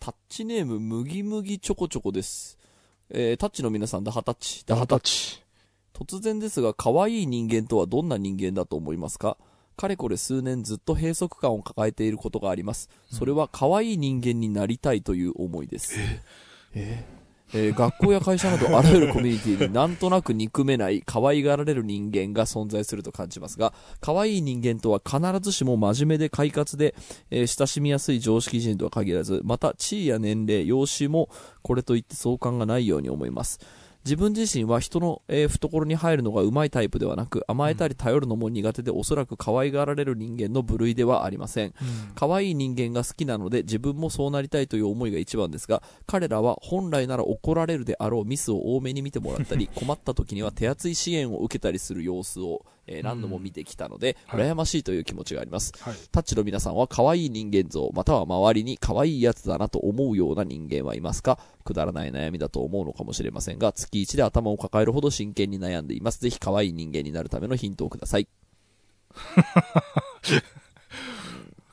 タッチネームむぎむぎちょこちょこです、タッチの皆さん、ダハタッチ、突然ですが可愛い人間とはどんな人間だと思いますか？かれこれ数年ずっと閉塞感を抱えていることがあります。それは可愛い人間になりたいという思いです。学校や会社などあらゆるコミュニティになんとなく憎めない可愛がられる人間が存在すると感じますが、可愛い人間とは必ずしも真面目で快活で、親しみやすい常識人とは限らず、また地位や年齢、容姿もこれといって相関がないように思います。自分自身は人の、懐に入るのがうまいタイプではなく、甘えたり頼るのも苦手で、おそらく可愛がられる人間の部類ではありません。可愛い人間が好きなので自分もそうなりたいという思いが一番ですが、彼らは本来なら怒られるであろうミスを多めに見てもらったり、困った時には手厚い支援を受けたりする様子を、何度も見てきたので、羨ましいという気持ちがあります、はい、タッチの皆さんは可愛い人間像、または周りに可愛いやつだなと思うような人間はいますか？くだらない悩みだと思うのかもしれませんが、月1で頭を抱えるほど真剣に悩んでいます。ぜひ可愛い人間になるためのヒントをください。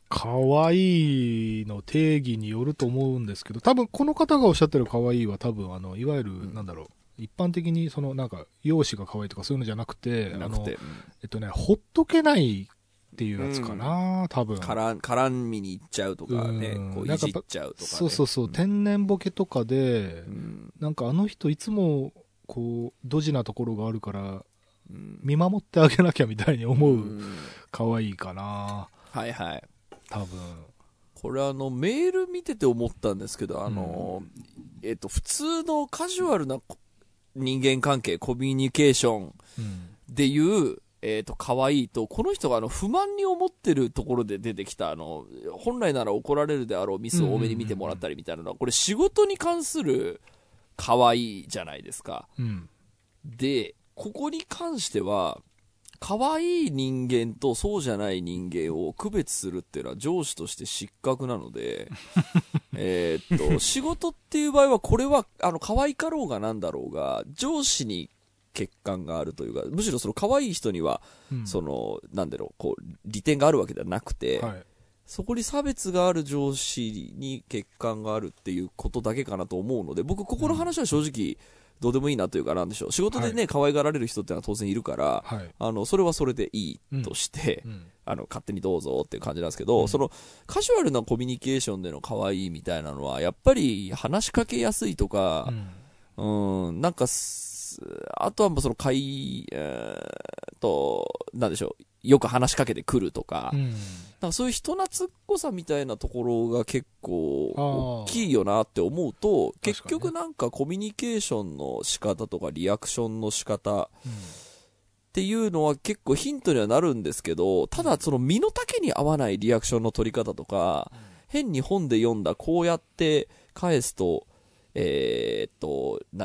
可愛いの定義によると思うんですけど、多分この方がおっしゃってる可愛いは多分いわゆる、なんだろう、一般的にそのなんか容姿が可愛いとかそういうのじゃなくて、ほっとけないっていうやつかな、多分。絡みに行っちゃうとかね、こういじっちゃうとかね。そう、天然ボケとかで、なんかあの人いつもこうドジなところがあるから、見守ってあげなきゃみたいに思う可愛いかな。はいはい。多分。これメール見てて思ったんですけど、普通のカジュアルな人間関係、コミュニケーションでいう、可愛いと、この人が不満に思ってるところで出てきた、本来なら怒られるであろうミスを多めに見てもらったりみたいなのは、これ仕事に関する可愛いじゃないですか。で、ここに関しては、可愛い人間とそうじゃない人間を区別するっていうのは上司として失格なので、仕事っていう場合はこれは可愛かろうがなんだろうが上司に欠陥があるというか、むしろその可愛い人には、なんだろう、こう利点があるわけではなくて、そこに差別がある上司に欠陥があるっていうことだけかなと思うので、僕ここの話は正直、どうでもいいなというか、なんでしょう、仕事でね、可愛がられる人ってのは当然いるから、それはそれでいいとして、勝手にどうぞっていう感じなんですけど、そのカジュアルなコミュニケーションでの可愛いみたいなのはやっぱり話しかけやすいとか、なんかあとはそのなんでしょう、よく話しかけてくるとか、なんかそういう人懐っこさみたいなところが結構大きいよなって思うと、結局なんかコミュニケーションの仕方とかリアクションの仕方っていうのは結構ヒントにはなるんですけど、ただその身の丈に合わないリアクションの取り方とか、変に本で読んだこうやって返すと何で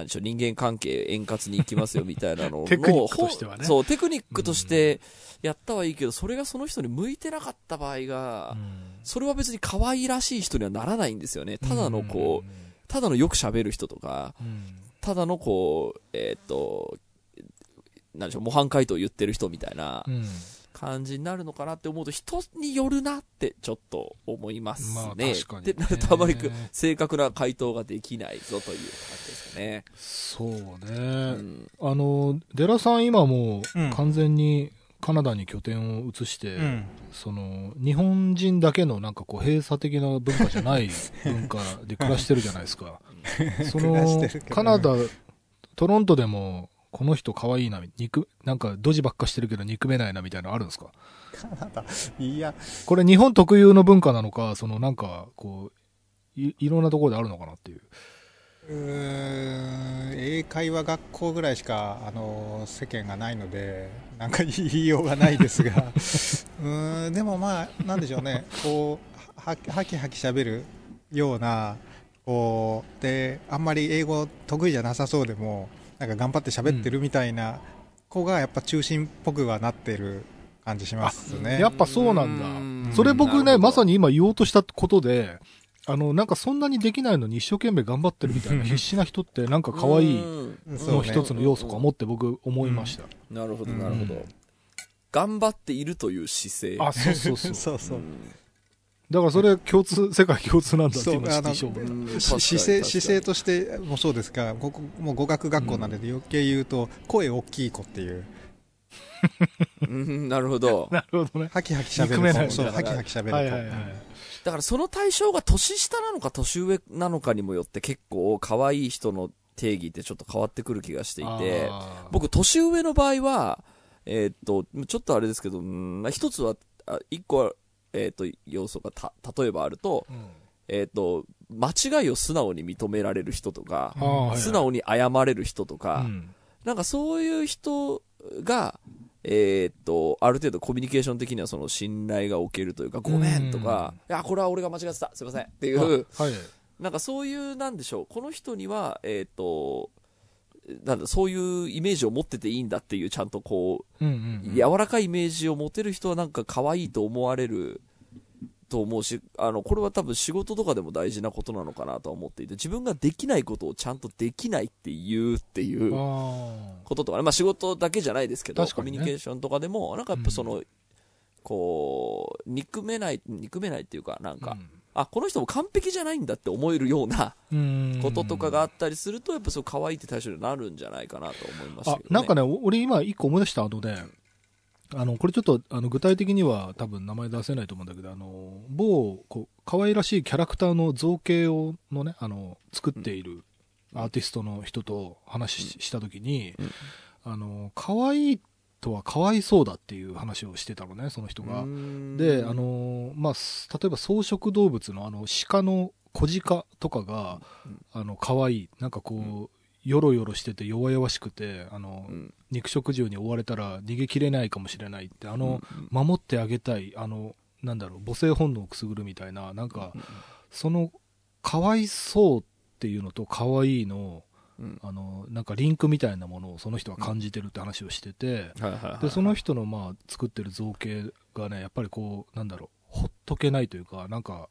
しょう、人間関係円滑にいきますよみたいなのをテクニックとしてはね、そう、テクニックとしてやったはいいけど、それがその人に向いてなかった場合が、それは別に可愛らしい人にはならないんですよね。ただのよく喋る人とか、ただのこう何でしょう、模範解答を言ってる人みたいな感じになるのかなって思うと、人によるなってちょっと思いますね。確かにね。ってなるとあまり正確な回答ができないぞという感じですかね。そうね。デラさん今もう完全にカナダに拠点を移して、その日本人だけのなんかこう閉鎖的な文化じゃない文化で暮らしてるじゃないですか。そのカナダ、トロントでもこの人可愛いな、なんかドジばっかしてるけど憎めないなみたいなのあるんですか？カナダ、いや。これ日本特有の文化なのか、そのなんかこう、いろんなところであるのかなっていう。英会話学校ぐらいしか、世間がないので、なんか言いようがないですが、でもまあ、なんでしょうね、こう、はきはき喋るような、こう、で、あんまり英語得意じゃなさそうでも、なんか頑張って喋ってるみたいな子がやっぱ中心っぽくはなってる感じしますね。やっぱそうなんだ。それ僕ね、まさに今言おうとしたことで、なんかそんなにできないのに一生懸命頑張ってるみたいな必死な人ってなんか可愛いの一つの要素かもって僕思いました。なるほど、なるほど。頑張っているという姿勢。あ、そうそうそう。そうそう。だからそれ共通、世界共通なんだっていうのは姿勢としてもそうですが、ここもう語学学校なので余計言うと、声大きい子っていう。なるほど。なるほどね。ハキハキ喋る子。そう、ハキハキ喋る子。はいはいはい。だからその対象が年下なのか年上なのかにもよって結構可愛い人の定義ってちょっと変わってくる気がしていて、僕年上の場合は、ちょっとあれですけど、一つは、一個は、要素が例えばあると、間違いを素直に認められる人とか、素直に謝れる人とか、なんかそういう人が、ある程度コミュニケーション的にはその信頼がおけるというか、ごめんとか、いや、これは俺が間違ってた、すいませんっていう、なんかそういう、なんでしょう、この人には、なんだそういうイメージを持ってていいんだっていうちゃんとこう、柔らかいイメージを持てる人はなんか可愛いと思われると思うし、これは多分仕事とかでも大事なことなのかなとは思っていて、自分ができないことをちゃんとできないって言うっていうこととかね、まあ仕事だけじゃないですけど、ね、コミュニケーションとかでもなんかやっぱその、こう憎めないっていうかなんか。あ、この人も完璧じゃないんだって思えるようなこととかがあったりすると、やっぱそう可愛いって対象になるんじゃないかなと思いましたけどね。あ、なんかね、俺今一個思い出した後で、これちょっと具体的には多分名前出せないと思うんだけど、某こう可愛らしいキャラクターの造形をのね、作っているアーティストの人と話した時に、可愛いとはかわいそうだっていう話をしてたのね、その人が。で、例えば草食動物の鹿の子鹿とかが、かわいい。なんかこう、よろよろしてて弱々しくて、肉食獣に追われたら逃げきれないかもしれないって、守ってあげたい、なんだろう、母性本能をくすぐるみたいな、なんか、その、かわいそうっていうのとかわいいの、なんかリンクみたいなものをその人は感じてるって話をしてて、でその人のまあ作ってる造形がね、やっぱりこうなんだろう、ほっとけないというか、なんか、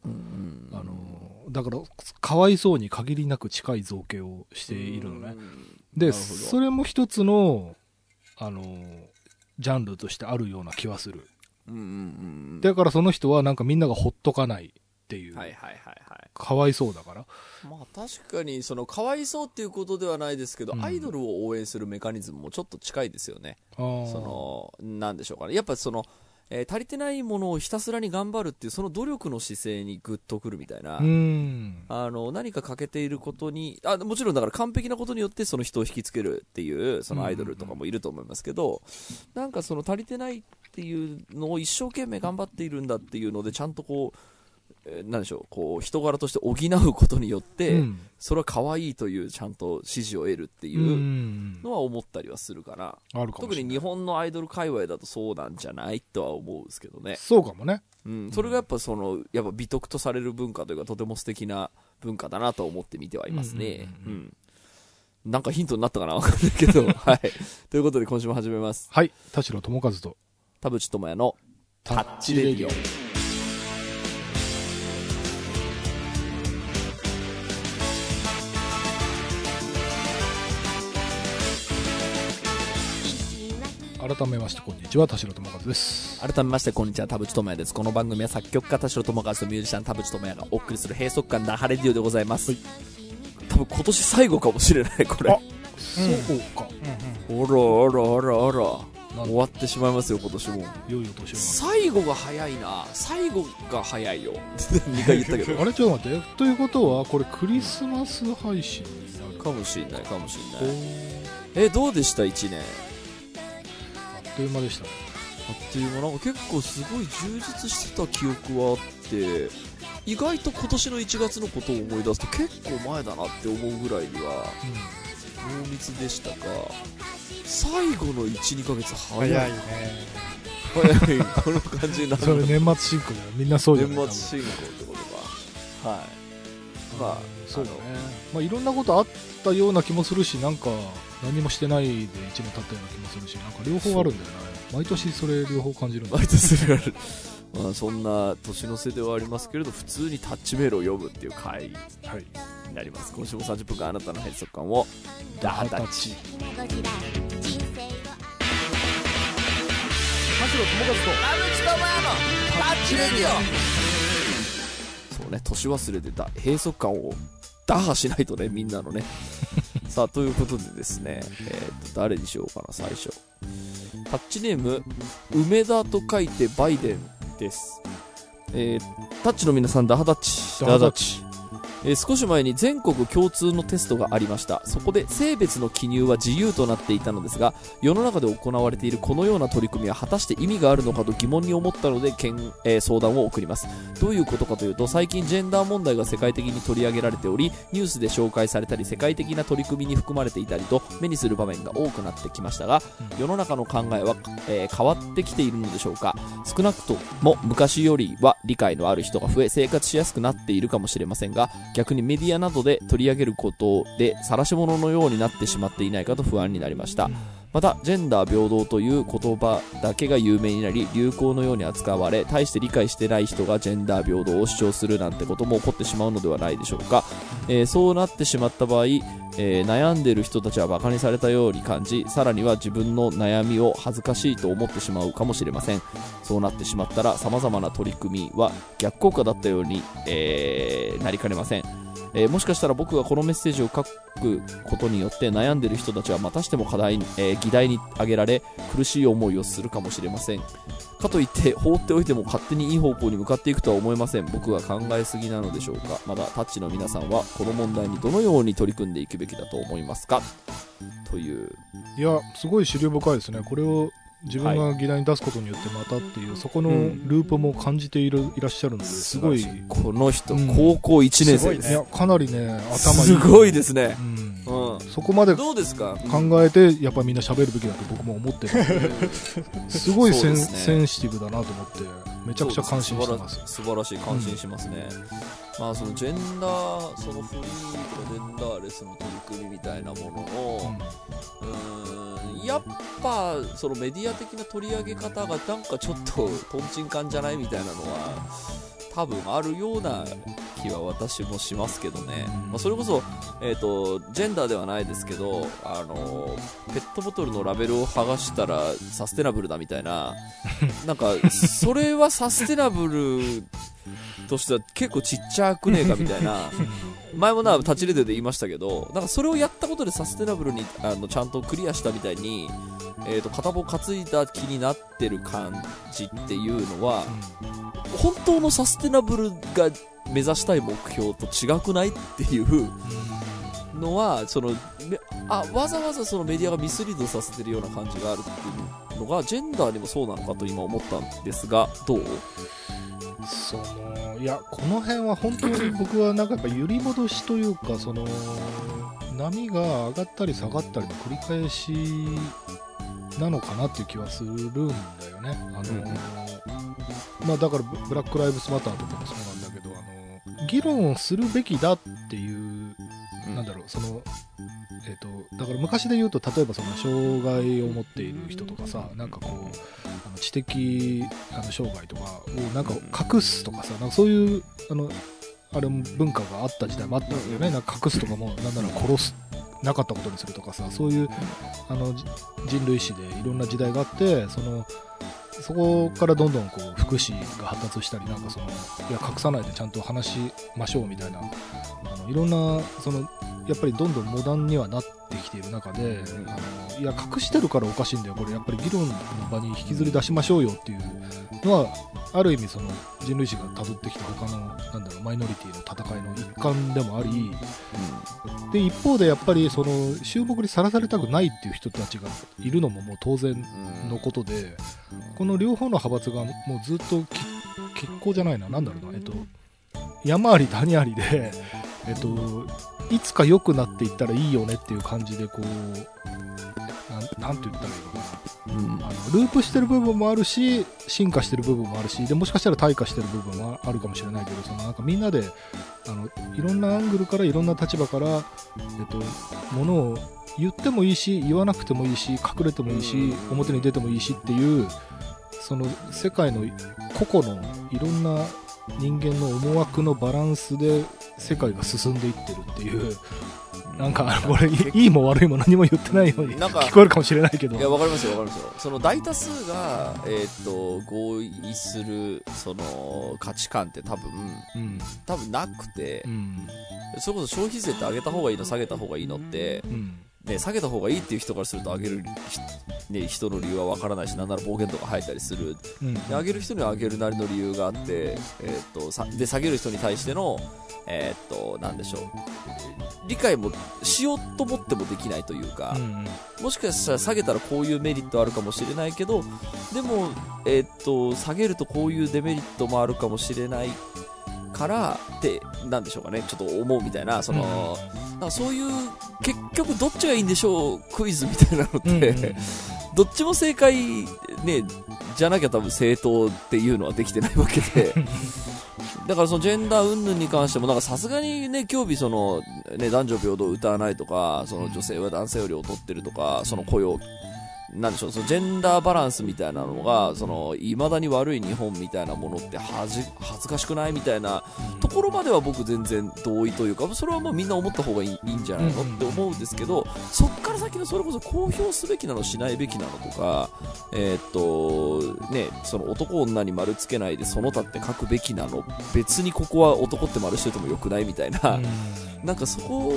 だからかわいそうに限りなく近い造形をしているのね。でそれも一つの、ジャンルとしてあるような気はする。だからその人はなんかみんながほっとかないっていう、かわいそうだから、まあ、確かにそのかわいそうっていうことではないですけど、アイドルを応援するメカニズムもちょっと近いですよね。そのなんでしょうかね、やっぱその、足りてないものをひたすらに頑張るっていうその努力の姿勢にグッとくるみたいな、何か欠けていることに、もちろんだから完璧なことによってその人を引きつけるっていうそのアイドルとかもいると思いますけど、なんかその足りてないっていうのを一生懸命頑張っているんだっていうので、ちゃんとこうなんでしょう、こう人柄として補うことによって、それは可愛いというちゃんと支持を得るっていうのは思ったりはするから、特に日本のアイドル界隈だとそうなんじゃないとは思うんですけどね。そうかもね。それがやっぱそのやっぱ美徳とされる文化というか、とても素敵な文化だなと思って見てはいますね。なんかヒントになったかな、わかんないけど。はい。ということで今週も始めます。はい。田代智和と田淵智也のタッチレディオ。改めましてこんにちは、田代智和です。改めましてこんにちは、田淵智也です。この番組は作曲家田代智和とミュージシャン田淵智也がお送りする閉塞感なハレディオでございます。多分今年最後かもしれない、これ。あ、そうか、あら終わってしまいますよ今年も。良いお年を。最後が早いな、最後が早いよ。2回言ったけどあれ、ちょっと待って。ということはこれクリスマス配信かもしれない、かもしれない。どうでした1年？あっという間でしたね。あっという間、なんか結構すごい充実してた記憶はあって、意外と今年の1月のことを思い出すと結構前だなって思うぐらいには濃密でしたが、最後の 1,2 ヶ月早いね。早いこの感じになる。それ年末進行だよ、みんなそうじゃない？年末進行ってことか。はい、まあそうだね。まあいろんなことあったような気もするし、なんか何もしてないで1年経ったような気もするし、なんか両方あるんだよね。毎年それ両方感じるんだよ。毎年それある。まあそんな年の瀬ではありますけれど、普通にタッチメールを読むっていう回になります。今週も30分間あなたの閉塞感をダータッチ。田代智和と田淵智也のタッチレディオ。のね年忘れてた閉塞感を打破しないとねみんなのねさあということでですね、誰にしようかな。最初タッチネーム梅田と書いてバイデンです。タッチの皆さんダハタッチダハタッチ。少し前に全国共通のテストがありました。そこで性別の記入は自由となっていたのですが、世の中で行われているこのような取り組みは果たして意味があるのかと疑問に思ったので相談を送ります。どういうことかというと、最近ジェンダー問題が世界的に取り上げられており、ニュースで紹介されたり世界的な取り組みに含まれていたりと目にする場面が多くなってきましたが、世の中の考えは、変わってきているのでしょうか。少なくとも昔よりは理解のある人が増え、生活しやすくなっているかもしれませんが、逆にメディアなどで取り上げることで晒し者のようになってしまっていないかと不安になりました。またジェンダー平等という言葉だけが有名になり、流行のように扱われ、大して理解してない人がジェンダー平等を主張するなんてことも起こってしまうのではないでしょうか。そうなってしまった場合、悩んでいる人たちはバカにされたように感じ、さらには自分の悩みを恥ずかしいと思ってしまうかもしれません。そうなってしまったら様々な取り組みは逆効果だったように、なりかねません。もしかしたら僕がこのメッセージを書くことによって悩んでいる人たちはまたしても議題に挙げられ、苦しい思いをするかもしれません。かといって放っておいても勝手にいい方向に向かっていくとは思えません。僕が考えすぎなのでしょうか。まだタッチの皆さんはこの問題にどのように取り組んでいくべきだと思いますか、という。いや、すごい思慮深いですね。これを自分が議題に出すことによってまたっていう、はい、そこのループも感じていらっしゃるので、すごいこの人、高校1年生です。いや、かなりね、頭いい、すごいですね、そこまでどうですか考えてやっぱりみんな喋るべきだと僕も思ってるので、すごいセンシティブだなと思ってめちゃくちゃ感心してます。素晴らしい、感心しますね、まあ、そのジェンダー、そのフリーとジェンダーレスの取り組みみたいなものを、やっぱそのメディア的な取り上げ方がなんかちょっととんちんかんじゃないみたいなのは多分あるような気は私もしますけどね、まあ、それこそ、ジェンダーではないですけど、ペットボトルのラベルを剥がしたらサステナブルだみたいな、なんかそれはサステナブルとしては結構ちっちゃくねえかみたいな前もな立ちレデで言いましたけど、なんかそれをやったことでサステナブルにちゃんとクリアしたみたいに、片棒担いだ気になってる感じっていうのは、本当のサステナブルが目指したい目標と違くないっていうのは、そのわざわざそのメディアがミスリードさせてるような感じがあるっていうのがジェンダーにもそうなのかと今思ったんですが、どう？いや、この辺は本当に僕はなんかやっぱ揺り戻しというか、その波が上がったり下がったりの繰り返しなのかなっていう気はするんだよね。まあ、だからブラックライブスマターとかもそうなんだけど、議論をするべきだっていう、なんだろう、そのだから昔で言うと、例えばその障害を持っている人とかさ、なんかこう知的障害とかをなんか隠すとかさ、なんかそういうあれも文化があった時代もあったんだよね。なんか隠すとかも、なんなら殺すなかったことにするとかさ、そういう人類史でいろんな時代があって、そこからどんどんこう福祉が発達したり、なんかいや隠さないでちゃんと話しましょうみたいな、いろんなやっぱりどんどんモダンにはなってきている中で、いや隠してるからおかしいんだよ、これやっぱり議論の場に引きずり出しましょうよっていうのは、ある意味人類史が辿ってきた他のマイノリティの戦いの一環でもあり、で一方でやっぱり収穫にさらされたくないっていう人たちがいるのももう当然のことで、この両方の派閥がもうずっと拮抗じゃないな、なんだろうな、山あり谷ありでいつか良くなっていったらいいよねっていう感じで、こうなんて言ったらいいのかな、ループしてる部分もあるし、進化してる部分もあるし、でもしかしたら退化してる部分もあるかもしれないけど、なんかみんなでいろんなアングルからいろんな立場からものを言ってもいいし、言わなくてもいいし、隠れてもいいし、表に出てもいいしっていう、世界の個々のいろんな人間の思惑のバランスで世界が進んでいってるっていう、なんかこれいいも悪いも何も言ってないように聞こえるかもしれないけど、いやわかりますよわかりますよ。その大多数が合意するその価値観って多分なくて、うん、それこそ消費税って上げた方がいいの下げた方がいいのって、うんね、下げた方がいいっていう人からすると上げる、ね、人の理由はわからないし、なんなら暴言とか入ったりする、うん、で上げる人には上げるなりの理由があって、で下げる人に対してのなんでしょう、理解もしようと思ってもできないというか、うんうん、もしかしたら下げたらこういうメリットあるかもしれないけど、でも、下げるとこういうデメリットもあるかもしれないからってなんでしょうかね、ちょっと思うみたいな、その、うん、なんかそういう結局どっちがいいんでしょうクイズみたいなのって、うんうん、どっちも正解、ね、じゃなきゃ多分正当っていうのはできてないわけでだからそのジェンダー云々に関してもさすがにね、今日その、ね、男女平等を歌わないとか、その女性は男性より劣ってるとか、その雇用なんでしょう、そのジェンダーバランスみたいなのがその未だに悪い日本みたいなものって恥ずかしくないみたいなところまでは僕全然同意というか、それはもうみんな思った方がいいんじゃないのって思うんですけど、そっから先のそれこそ公表すべきなのしないべきなのとか、ね、その男女に丸つけないでその他って書くべきなの、別にここは男って丸しててもよくないみたいな、なんかそこ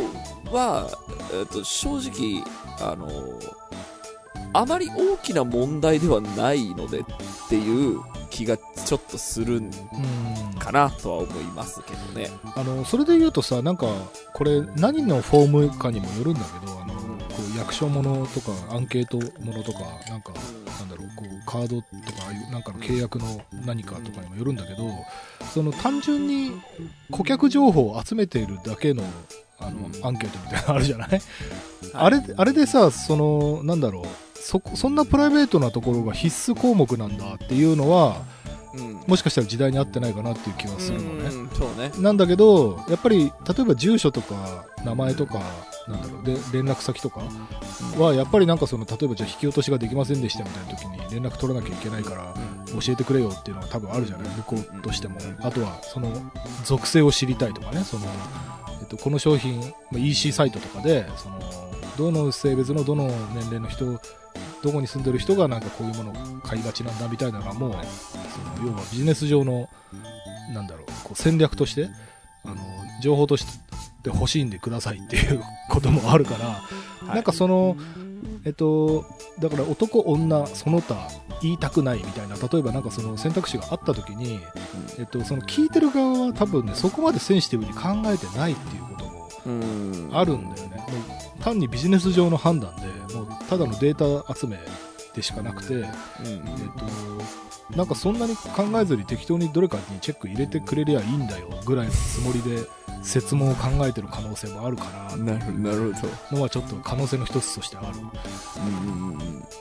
は、正直あまり大きな問題ではないのでっていう気がちょっとするんかなとは思いますけどね。それで言うとさ、なんかこれ何のフォームかにもよるんだけど、こう役所ものとかアンケートものとか、なんかなんだろう、こうカードとかなんかの契約の何かとかにもよるんだけど、その単純に顧客情報を集めているだけのアンケートみたいなのあるじゃない、はい、あれでさ、そのなんだろう、そんなプライベートなところが必須項目なんだっていうのは、うん、もしかしたら時代に合ってないかなっていう気はするのね。そうね。なんだけどやっぱり例えば住所とか名前とか、なんだろう、で連絡先とかはやっぱりなんかその、例えばじゃあ引き落としができませんでしたみたいな時に連絡取らなきゃいけないから教えてくれよっていうのが多分あるじゃない、向こうとしても。あとはその属性を知りたいとかね、その、この商品 EC サイトとかでそのどの性別のどの年齢の人、どこに住んでる人がなんかこういうものを買いがちなんだみたいなのが、もうその要はビジネス上のなんだろう、こう戦略として情報として欲しいんでくださいっていうこともあるから、なんかそのだから男女その他言いたくないみたいな、例えばなんかその選択肢があった時に、その聞いてる側は多分ね、そこまでセンシティブに考えてないっていうこともあるんだよね。単にビジネス上の判断で、もうただのデータ集めでしかなくて、なんかそんなに考えずに適当にどれかにチェック入れてくれりゃいいんだよぐらいのつもりで設問を考えてる可能性もあるから、なるほどのはちょっと可能性の一つとしてある、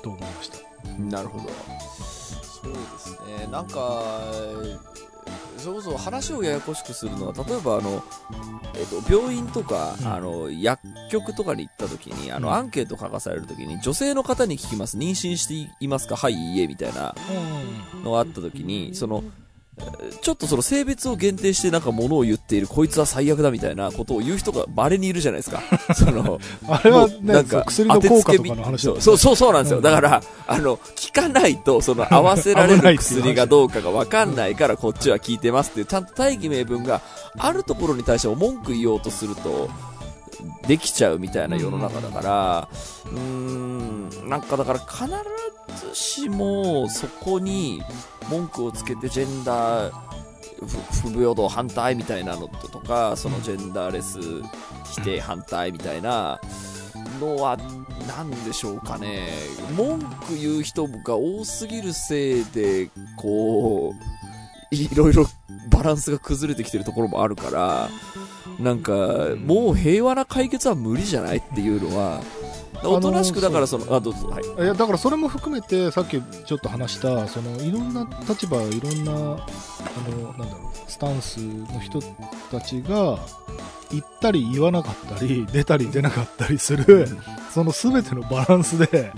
と思いました。なるほど、そうですね。なんかそれこそ話をややこしくするのは、例えば病院とか、薬局とかに行った時にアンケート書かされる時に、女性の方に聞きます、妊娠していますか、はい、いいえみたいなのがあった時に、そのちょっとその性別を限定してなんか物を言っている、こいつは最悪だみたいなことを言う人が稀にいるじゃないですかそのあれは、ね、なんか薬の効果とかの話だ、ね、そうなんですよ。だから聞かないとその合わせられる薬がどうかが分かんないから、こっちは聞いてますっていうちゃんと大義名分があるところに対して文句言おうとするとできちゃうみたいな世の中だから、なんかだから必ずしもそこに文句をつけてジェンダー不平等反対みたいなのとか、そのジェンダーレス否定反対みたいなのは何でしょうかね、文句言う人が多すぎるせいでこういろいろバランスが崩れてきてるところもあるから、なんかもう平和な解決は無理じゃないっていうのは、おとなしくだからその、あ、どうぞ、はい。いやだからそれも含めてさっきちょっと話したそのいろんな立場、いろんななんだろう、スタンスの人たちが言ったり言わなかったり出たり出なかったりするその全てのバランスで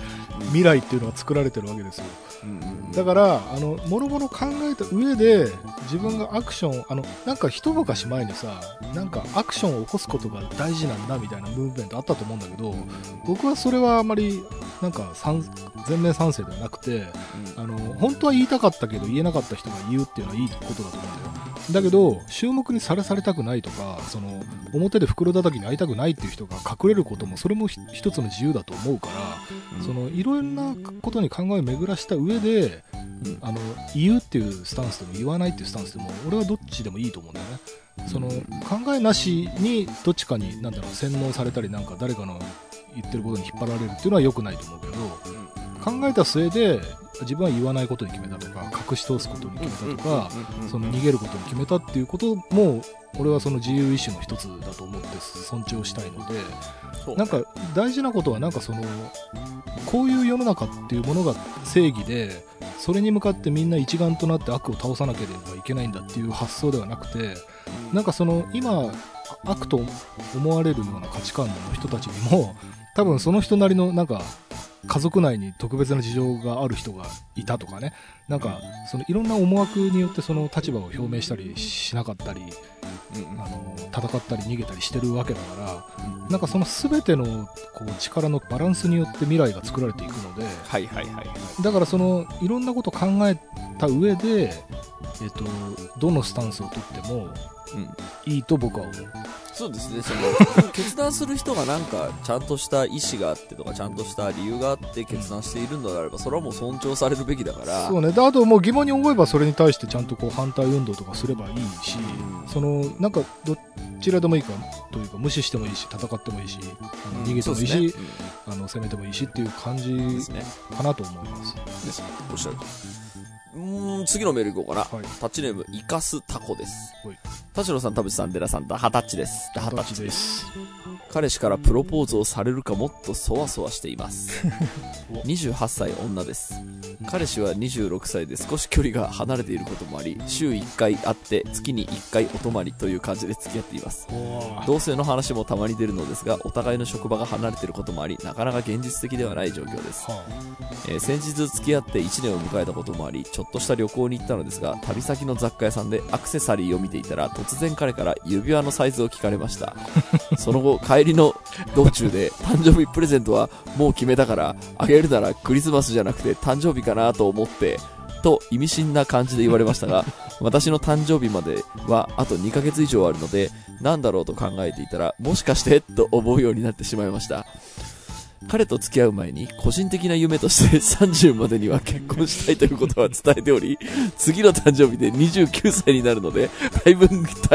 未来っていうのは作られてるわけですよ。だからもろもろ考えた上で自分がアクションなんか一昔前にさ、なんかアクションを起こすことが大事なんだみたいなムーブメントあったと思うんだけど、僕はそれはあまりなんか全面賛成ではなくて、本当は言いたかったけど言えなかった人が言うっていうのはいいことだと思うんだよ。だけど注目にされたくないとか、その表で袋叩きに会いたくないっていう人が隠れることも、それも一つの自由だと思うから、そのいろんなことに考えを巡らした上で言うっていうスタンスでも言わないっていうスタンスでも俺はどっちでもいいと思うんだよね。その考えなしにどっちかに洗脳されたり、なんか誰かの言ってることに引っ張られるっていうのは良くないと思うけど、考えた末で自分は言わないことに決めたとか、隠し通すことに決めたとか、その逃げることに決めたっていうことも、俺はその自由意志の一つだと思って尊重したいので、なんか大事なことは、なんかそのこういう世の中っていうものが正義で、それに向かってみんな一丸となって悪を倒さなければいけないんだっていう発想ではなくて、なんかその今悪と思われるような価値観の人たちにも、多分その人なりのなんか家族内に特別な事情がある人がいたとかね、なんかそのいろんな思惑によってその立場を表明したりしなかったり、戦ったり逃げたりしてるわけだから、なんかその全てのこう力のバランスによって未来が作られていくので、だからそのいろんなことを考えた上で、どのスタンスをとってもいいと僕は思う。そうですね、その決断する人がなんかちゃんとした意思があってとか、ちゃんとした理由があって決断しているのであれば、それはもう尊重されるべきだから。そうね。で、あともう疑問に思えばそれに対してちゃんとこう反対運動とかすればいいし、そのなんかどちらでもいいかというか、無視してもいいし、戦ってもいいし、逃げてもいいし、攻めてもいいしっていう感じかなと思いますですね。おっしゃると次のメールいこうかな、はい、タッチネームイカスタコです。田代さん、田淵さん、デラさん、ダハタッチです。ダハタッチです。彼氏からプロポーズをされるかもっとそわそわしています。28歳女です。彼氏は26歳で少し距離が離れていることもあり、週1回会って月に1回お泊まりという感じで付き合っています。同性の話もたまに出るのですが、お互いの職場が離れていることもあり、なかなか現実的ではない状況です。先日付き合って1年を迎えたこともあり、ちょっとした旅行に行ったのですが、旅先の雑貨屋さんでアクセサリーを見ていたら、突然彼から指輪のサイズを聞かれました。その後帰りの道中で、誕生日プレゼントはもう決めたから、あげるならクリスマスじゃなくて誕生日かなと思ってと意味深な感じで言われましたが、私の誕生日まではあと2ヶ月以上あるので、なんだろうと考えていたら、もしかしてと思うようになってしまいました。彼と付き合う前に、個人的な夢として30までには結婚したいということは伝えており、次の誕生日で29歳になるので、タ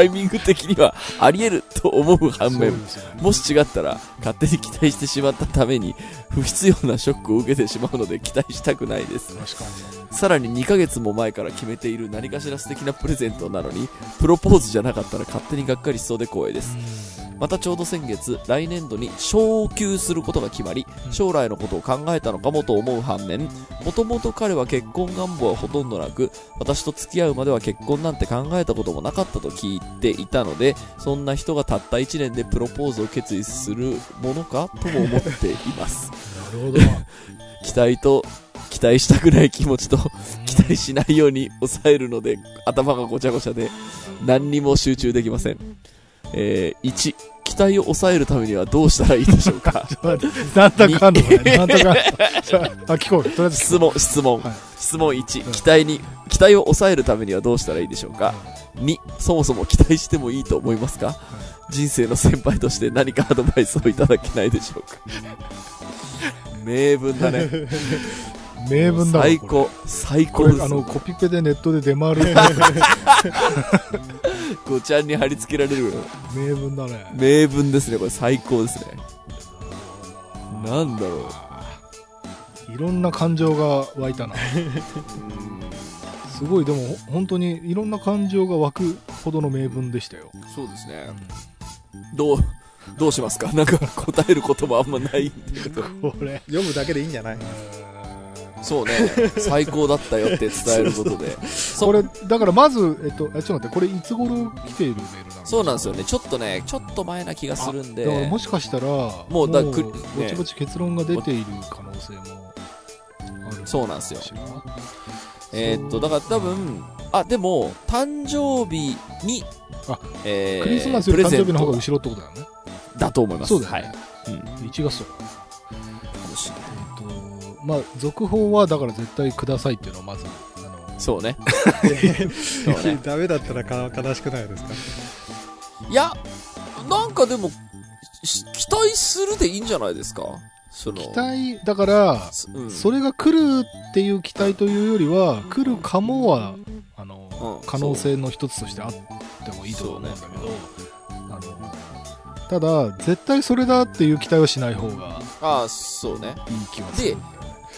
イミング的にはあり得ると思う反面、もし違ったら勝手に期待してしまったために不必要なショックを受けてしまうので、期待したくないです。さらに2ヶ月も前から決めている何かしら素敵なプレゼントなのに、プロポーズじゃなかったら勝手にがっかりしそうで光栄です。またちょうど先月、来年度に昇給することが決まり、将来のことを考えたのかもと思う反面、もともと彼は結婚願望はほとんどなく、私と付き合うまでは結婚なんて考えたこともなかったと聞いていたので、そんな人がたった1年でプロポーズを決意するものかとも思っています。なるほど。期待したくない気持ちと、期待しないように抑えるので、頭がごちゃごちゃで何にも集中できません。1、期待を抑えるためにはどうしたらいいでしょうか。なんだかんだね。なんだかんだ。あ、聞こう。とりあえず質問、はい。質問1、期待を抑えるためにはどうしたらいいでしょうか。2、そもそも期待してもいいと思いますか。人生の先輩として何かアドバイスをいただけないでしょうか。名文だね。名文だ。最高、最高です。これコピペでネットで出回る。ごちゃんに貼り付けられる名文だね。名文ですね。これ最高ですね。なんだろう、いろんな感情が湧いたな。すごい。でも本当にいろんな感情が湧くほどの名文でしたよ。そうですね。どうしますか。なんか答えることもあんまないってこと。これ読むだけでいいんじゃない。そうね。最高だったよって伝えることで。これだからまず、ちょっと待って、これいつ頃来ているメールなの。そうなんですよね。ちょっと前な気がするんで、だからもしかしたらもうぼちぼち結論が出ている可能性もある。そうなんですよ。だから多分あ、でも誕生日に、あ、クリスマスより誕生日の方が後ろってことだよね。だと思います。そうだね。はい。うん、1月とか。かもしれない。まあ続報はだから絶対くださいっていうのをまずそうね。ダメだったら悲しくないですか。いや、なんかでも期待するでいいんじゃないですか。その期待だから、うん、それが来るっていう期待というよりは来るかもはうん、可能性の一つとしてあってもいいと思うんだけど、ね、ただ絶対それだっていう期待はしない方がそうね、いい気はする。で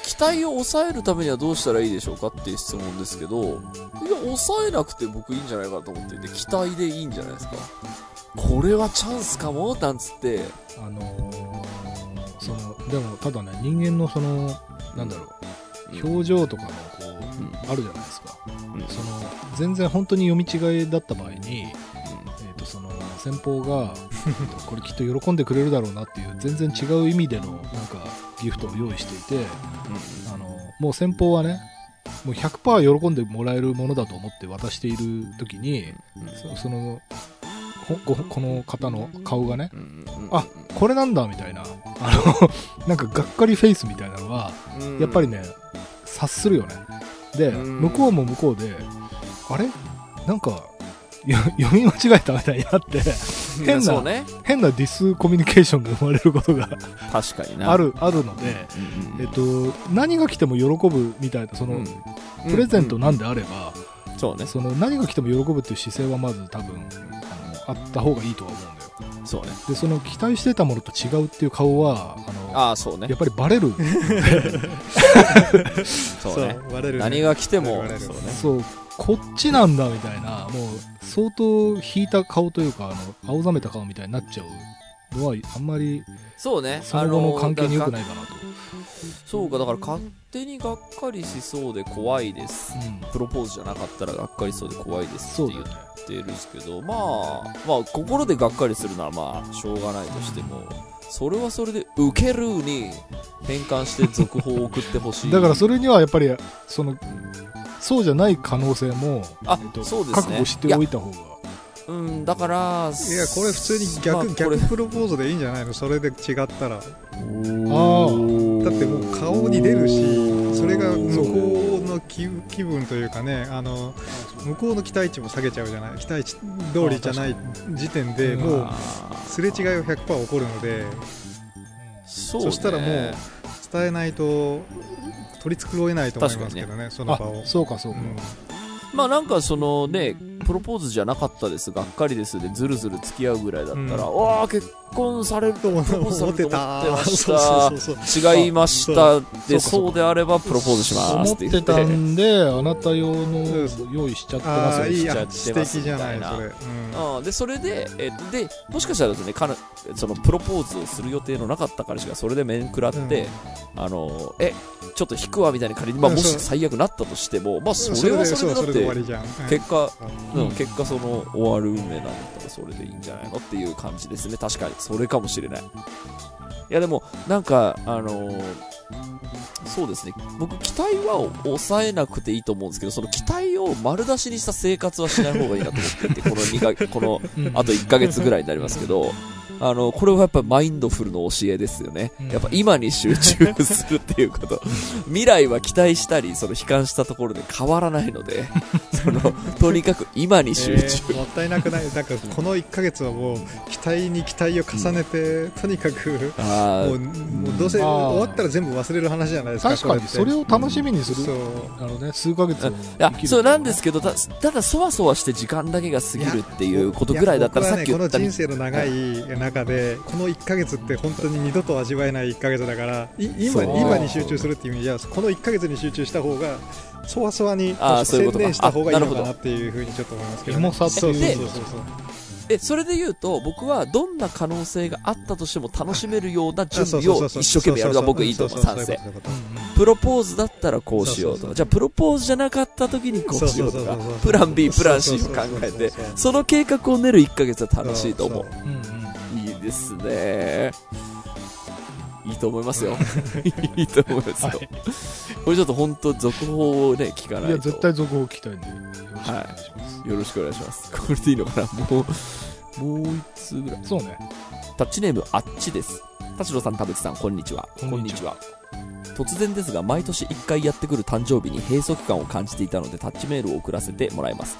期待を抑えるためにはどうしたらいいでしょうかっていう質問ですけど、いや抑えなくて僕いいんじゃないかと思っていて、期待でいいんじゃないですか。これはチャンスかもなんつってそのでもただね、人間のそのなんだろう、表情とかのこう、うん、あるじゃないですか、うん、その全然本当に読み違いだった場合に、その先方がこれきっと喜んでくれるだろうなっていう全然違う意味でのなんかギフトを用意していて、うん、もう先方はねもう 100% 喜んでもらえるものだと思って渡している時に、うん、この方の顔がね、うん、あ、これなんだみたいななんかがっかりフェイスみたいなのはやっぱりね察するよね。で向こうも向こうであれなんか読み間違えたみたいになって変なディスコミュニケーションが生まれることが確かにな あるので、うん、何が来ても喜ぶみたいなその、うん、プレゼントなんであれば、うん、そうね、その何が来ても喜ぶっていう姿勢はまず多分あった方がいいとは思うんだよ。そうね。でその期待してたものと違うっていう顔はそうね、やっぱりバレるそうね、そうバレる、ね、何が来てもバレる、そうね、そうこっちなんだみたいな、もう相当引いた顔というか青ざめた顔みたいになっちゃうのはあんまりそうね、その後の関係に良くないかなと。そうか、だから勝手にがっかりしそうで怖いです、うん、プロポーズじゃなかったらがっかりしそうで怖いですって言ってるんですけど、ね、まあ心でがっかりするのはまあしょうがないとしても、それはそれでウケるに変換して続報を送ってほしいだからそれにはやっぱりそのそうじゃない可能性も、そうですね、覚悟しておいた方が、うん、だからいやこれ普通に逆プロポーズでいいんじゃないの、それで違ったら。だってもう顔に出るし、それが向こうの気分というかね、向こうの期待値も下げちゃうじゃない、期待値通りじゃない時点でもうすれ違いが 100% 起こるので、そしたらもう伝えないと取り繕えないと思いますけど ねその場を。そうかそうか、うん、まあなんかそのね、プロポーズじゃなかったです、がっかりですでずるずる付き合うぐらいだったら、うん、わあ結婚されると思ってました、違いましたで、そうであればプロポーズしますって言って思ってたんで、あなた用の用意しちゃってますよ、しちゃってますみたいな。でそれで、でもしかしたらですね、そのプロポーズをする予定のなかった彼氏がそれで面食らって、うん、ちょっと引くわみたいに仮に、まあ、もし最悪なったとしても、まあ、それはそれでだって結果、うん、結果その終わる運命なんだったらそれでいいんじゃないのっていう感じですね。確かにそれかもしれない。いやでもなんかそうですね、僕期待は抑えなくていいと思うんですけど、その期待を丸出しにした生活はしない方がいいなと思っていてこのあと1ヶ月ぐらいになりますけど、これはやっぱマインドフルの教えですよね。やっぱ今に集中するっていうこと未来は期待したりその悲観したところで変わらないのでとにかく今に集中、もったいなくない。なんかこの1ヶ月はもう期待に期待を重ねて、うん、とにかくもうどうせ終わったら全部忘れる話じゃないですか。確かにそれを楽しみにする、うん、数ヶ月を生きる、そうなんですけど、ただそわそわして時間だけが過ぎるっていうことぐらいだったら、さっき言った、ね、この人生の長い中でこの1ヶ月って本当に二度と味わえない1ヶ月だから、今に集中するっていう意味では、この1ヶ月に集中した方がそわそわに専念した方がいいのかなっていうふうにちょっと思いますけど、ね、それで言うと、僕はどんな可能性があったとしても楽しめるような準備を一生懸命やるのは僕いいと思う。賛成。プロポーズだったらこうしようとか、じゃあプロポーズじゃなかった時にこうしようとか、プラン B プラン C を考えてその計画を練る1ヶ月は楽しいと思う。いいですね。いいと思いますよいいと思いますよ、はい、これちょっと本当続報をね聞かないと。いや絶対続報聞きたいんでよろしくお願いします。これでいいのかな。もう1通ぐらい。そうね。タッチネームあっちです。田代さん田淵さんこんにちは。こんにちは。突然ですが毎年1回やってくる誕生日に閉塞感を感じていたのでタッチメールを送らせてもらいます。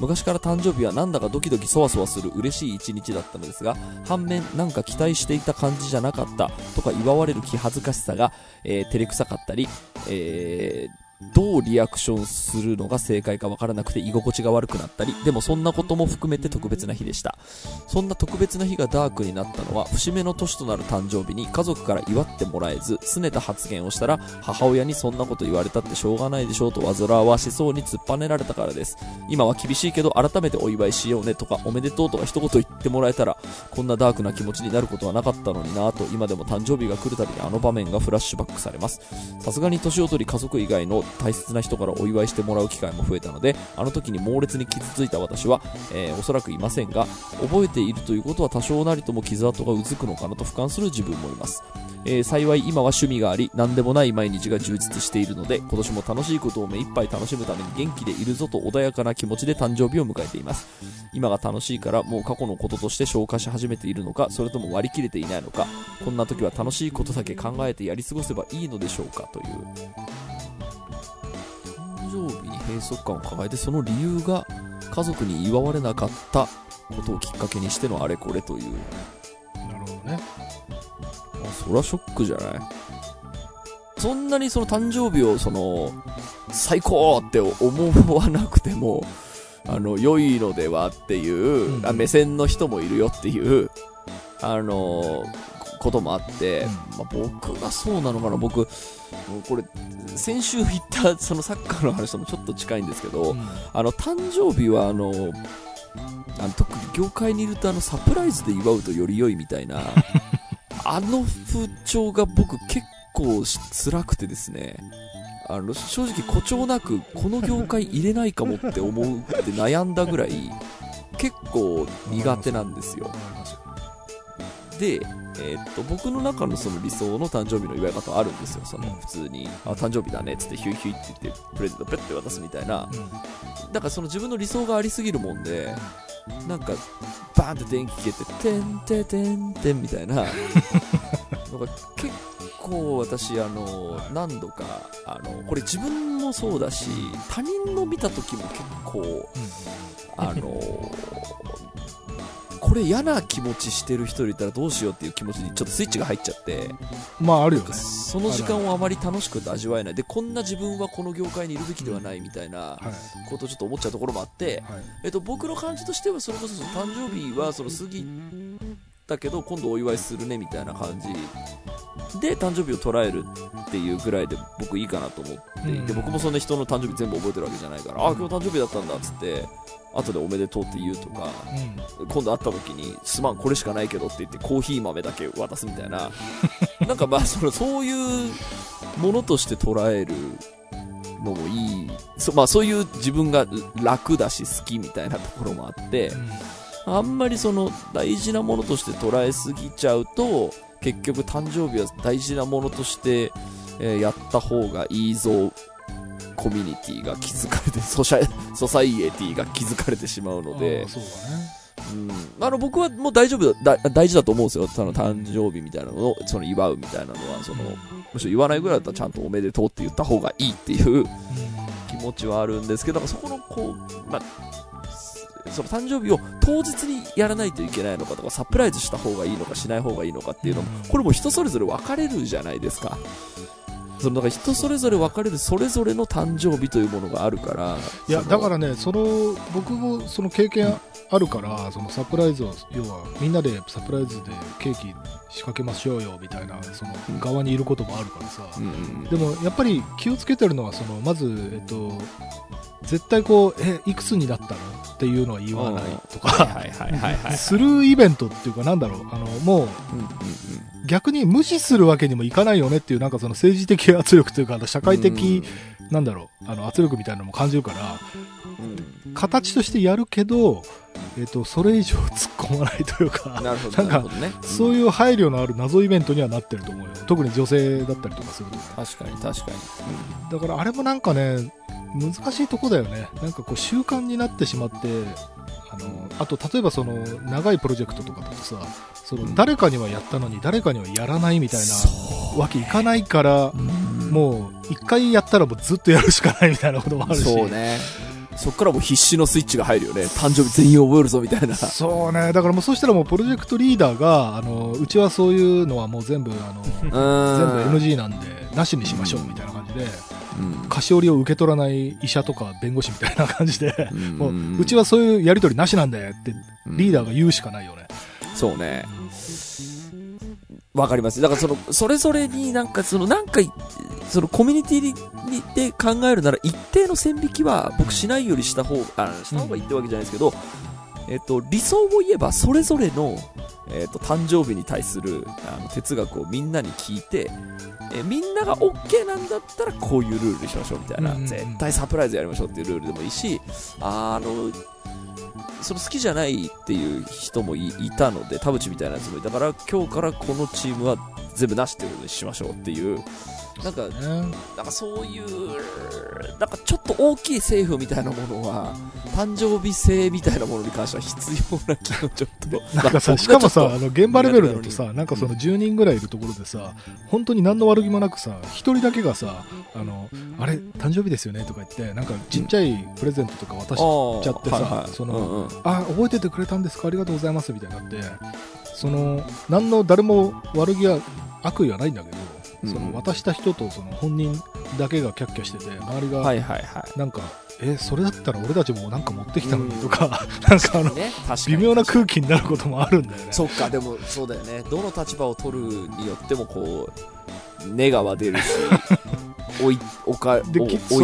昔から誕生日はなんだかドキドキそわそわする嬉しい一日だったのですが、反面なんか期待していた感じじゃなかったとか祝われる気恥ずかしさが、照れくさかったり、どうリアクションするのが正解かわからなくて居心地が悪くなったり、でもそんなことも含めて特別な日でした。そんな特別な日がダークになったのは、節目の年となる誕生日に家族から祝ってもらえず拗ねた発言をしたら母親にそんなこと言われたってしょうがないでしょうと煩わしそうに突っぱねられたからです。今は厳しいけど改めてお祝いしようねとかおめでとうとか一言言ってもらえたらこんなダークな気持ちになることはなかったのになぁと、今でも誕生日が来るたびにあの場面がフラッシュバックされます。さすがに年を取り家族以外の大切な人からお祝いしてもらう機会も増えたので、あの時に猛烈に傷ついた私は、おそらくいませんが、覚えているということは多少なりとも傷跡がうずくのかなと俯瞰する自分もいます。幸い今は趣味があり何でもない毎日が充実しているので、今年も楽しいことを目いっぱい楽しむために元気でいるぞと穏やかな気持ちで誕生日を迎えています。今が楽しいからもう過去のこととして消化し始めているのか、それとも割り切れていないのか、こんな時は楽しいことだけ考えてやり過ごせばいいのでしょうかという。誕生日に閉塞感を抱えて、その理由が家族に祝われなかったことをきっかけにしてのあれこれという。なるほどね。まあ、そりゃショックじゃない。そんなにその誕生日をその最高って思わなくても良いのではっていう、うん、目線の人もいるよっていうこともあって、まあ、僕がそうなのかな。僕これ先週言ったそのサッカーの話ともちょっと近いんですけど、誕生日は特に業界にいるとサプライズで祝うとより良いみたいな風潮が僕結構辛くてですね、正直誇張なくこの業界入れないかもって思うって悩んだぐらい結構苦手なんですよ。で僕の中のその理想の誕生日の祝い方はあるんですよ。その普通にあ誕生日だねっつってヒュイヒュイって言ってプレゼントペッて渡すみたいな、だからその自分の理想がありすぎるもんで、なんかバーンって電気消えててんててんてんみたいなのが結構私何度かこれ自分もそうだし他人の見た時も結構これ嫌な気持ちしてる人いたらどうしようっていう気持ちにちょっとスイッチが入っちゃって、まああるよね。その時間をあまり楽しく味わえないで、こんな自分はこの業界にいるべきではないみたいなことをちょっと思っちゃうところもあって、はい、僕の感じとしてはそれこそ誕生日はその過ぎたけど今度お祝いするねみたいな感じで誕生日を捉えるっていうぐらいで僕いいかなと思っていて、僕もそんな人の誕生日全部覚えてるわけじゃないから、あ今日誕生日だったんだっつって後でおめでとうって言うとか、今度会った時にすまんこれしかないけどって言ってコーヒー豆だけ渡すみたいななんかまあそういうものとして捉えるのもいい、まあ、そういう自分が楽だし好きみたいなところもあって、あんまりその大事なものとして捉えすぎちゃうと結局誕生日は大事なものとしてやった方がいいぞコミュニティが気づかれてソサイエティが気づかれてしまうので、そうだね、僕はもう大事だと思うんですよ。誕生日みたいなのをその祝うみたいなのはむしろ言わないぐらいだったらちゃんとおめでとうって言った方がいいっていう気持ちはあるんですけど、そこのその誕生日を当日にやらないといけないのかとか、サプライズした方がいいのかしない方がいいのかっていうのもこれも人それぞれ分かれるじゃないですか。だから人それぞれ分かれるそれぞれの誕生日というものがあるから、いやだからね僕もその経験あるから、そのサプライズを要はみんなでサプライズでケーキ仕掛けましょうよみたいなその側にいることもあるからさ、でもやっぱり気をつけてるのはまず絶対いくつになったのっていうのは言わないとかするイベントっていうかなんだろうもう逆に無視するわけにもいかないよねっていうなんかその政治的圧力というか社会的なんだろう圧力みたいなのも感じるから形としてやるけど、それ以上突っ込まないというか、なるほど、なんか、ね、そういう配慮のある謎イベントにはなってると思うよ。特に女性だったりとかすると、ね、確かに確かに、うん、だからあれもなんかね難しいとこだよね。なんかこう習慣になってしまって、あと例えばその長いプロジェクトとかだとさ、その誰かにはやったのに誰かにはやらないみたいなわけいかないから、うん、もう一回やったらもうずっとやるしかないみたいなこともあるし、そうね、そっからもう必死のスイッチが入るよね。誕生日全員覚えるぞみたいな。そうね、だからもうそうしたらもうプロジェクトリーダーがうちはそういうのはもう全部全部 NG なんでなしにしましょうみたいな感じで、うん、菓子折りを受け取らない医者とか弁護士みたいな感じで、うん、もううちはそういうやり取りなしなんでってリーダーが言うしかないよね。そうね、わかります。だからそれぞれになんかそのコミュニティで考えるなら一定の線引きは僕しないよりした方がいいってわけじゃないですけど、理想を言えばそれぞれの、誕生日に対する哲学をみんなに聞いて、みんなが OK なんだったらこういうルールにしましょうみたいな、絶対サプライズやりましょうっていうルールでもいいし、その好きじゃないっていう人も いたので、田淵みたいなやつもいたから、今日からこのチームは全部なしっていうことにしましょうっていう、なんかそういうなんかちょっと大きい政府みたいなものは誕生日制みたいなものに関しては必要な気がちょっとなんかさ、しかもさ現場レベルだとさ、なんかその10人ぐらいいるところでさ、本当に何の悪気もなくさ、1人だけがさあれ誕生日ですよねとか言ってなんかちっちゃいプレゼントとか渡しちゃってさ、はいはい、あ覚えててくれたんですかありがとうございますみたいになって、その何の誰も悪気や悪意はないんだけど、その渡した人とその本人だけがキャッキャしてて、周りがなんか、それだったら俺たちもなんか持ってきたのにとか、なんか微妙な空気になることもあるんだよね。そっか、でもそうだよね、どの立場を取るによってもこうネガは出るし置い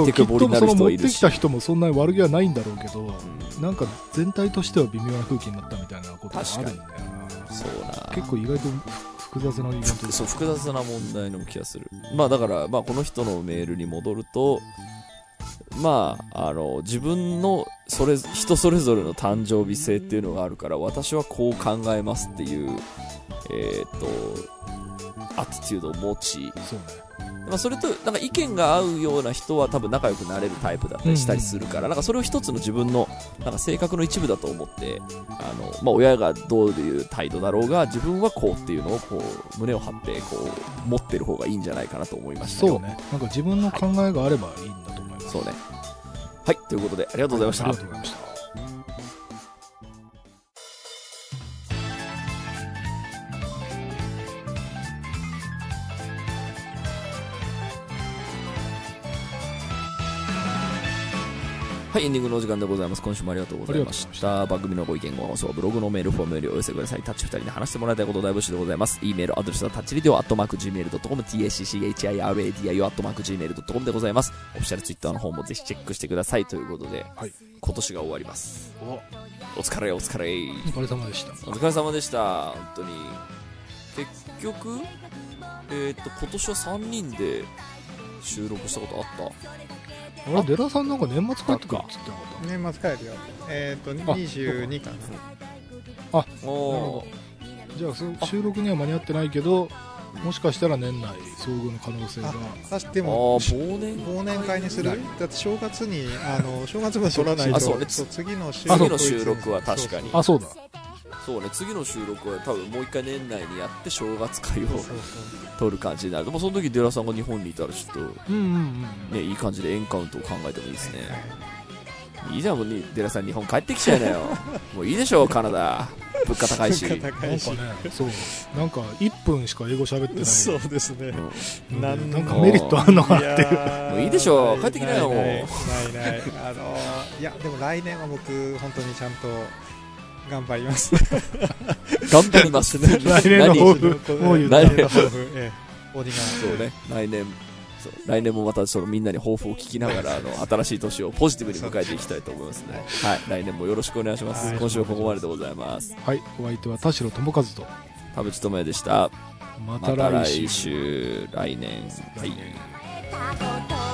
てけぼりになる人はいるし、持ってきた人もそんなに悪気はないんだろうけど、なんか全体としては微妙な空気になったみたいなこともあるんだよな。そうだ、結構意外と複雑な問題の気がする。まあだから、まあ、この人のメールに戻ると、まあ、自分の人それぞれの誕生日性っていうのがあるから、私はこう考えますっていう、アティチュードを持ち、そうね、まあ、それとなんか意見が合うような人は多分仲良くなれるタイプだったりしたりするから、なんかそれを一つの自分のなんか性格の一部だと思って、まあ親がどういう態度だろうが自分はこうっていうのをこう胸を張ってこう持ってる方がいいんじゃないかなと思いました。そうね、なんか自分の考えがあればいいんだと思います。そうね、はい、ということでありがとうございました。ありがとうございました。はい、エンディングのお時間でございます。今週もありがとうございました。番組のご意見、ご感想はブログのメールフォームよりお寄せください。タッチ2人に話してもらいたいことを大募集でございます。E メールアドレスはタッチリディオ@gmail.com、tacchiradio @gmail.com でございます。オフィシャルツイッターの方もぜひチェックしてくださいということで、はい、今年が終わります。お疲れ。お疲れ様でした。本当に結局今年は3人で収録したことあった。あれデラさんなんか年末帰ってくるっつってなかった？年末帰るよ。22かな。あ、おー。じゃあ収録には間に合ってないけど、もしかしたら年内遭遇の可能性が。でも忘年会にする。だって正月に正月分取らないと。あ、そうね。次の収録は確かに。あ、そうだ。そうね、次の収録は多分もう一回年内にやって正月会を撮る感じになる。でもその時デラさんが日本にいたらちょっと、ね、いい感じでエンカウントを考えてもいいですね。いいじゃん、もうデラさん日本帰ってきちゃいなよもういいでしょカナダ物価高いし、なんかね、そうなんか1分しか英語喋ってない。そうですね、うん、なんかメリットあんのかなっていう。もういいでしょ帰ってきなよ。ないいやでも来年は僕本当にちゃんと頑張りますね。来年の抱負、来年もまたそのみんなに抱負を聞きながら新しい年をポジティブに迎えていきたいと思いますね。はい、来年もよろしくお願いします。今週はここまででございます。はい、お相手は田代智和と田淵智也でした。また来週、来年。はい。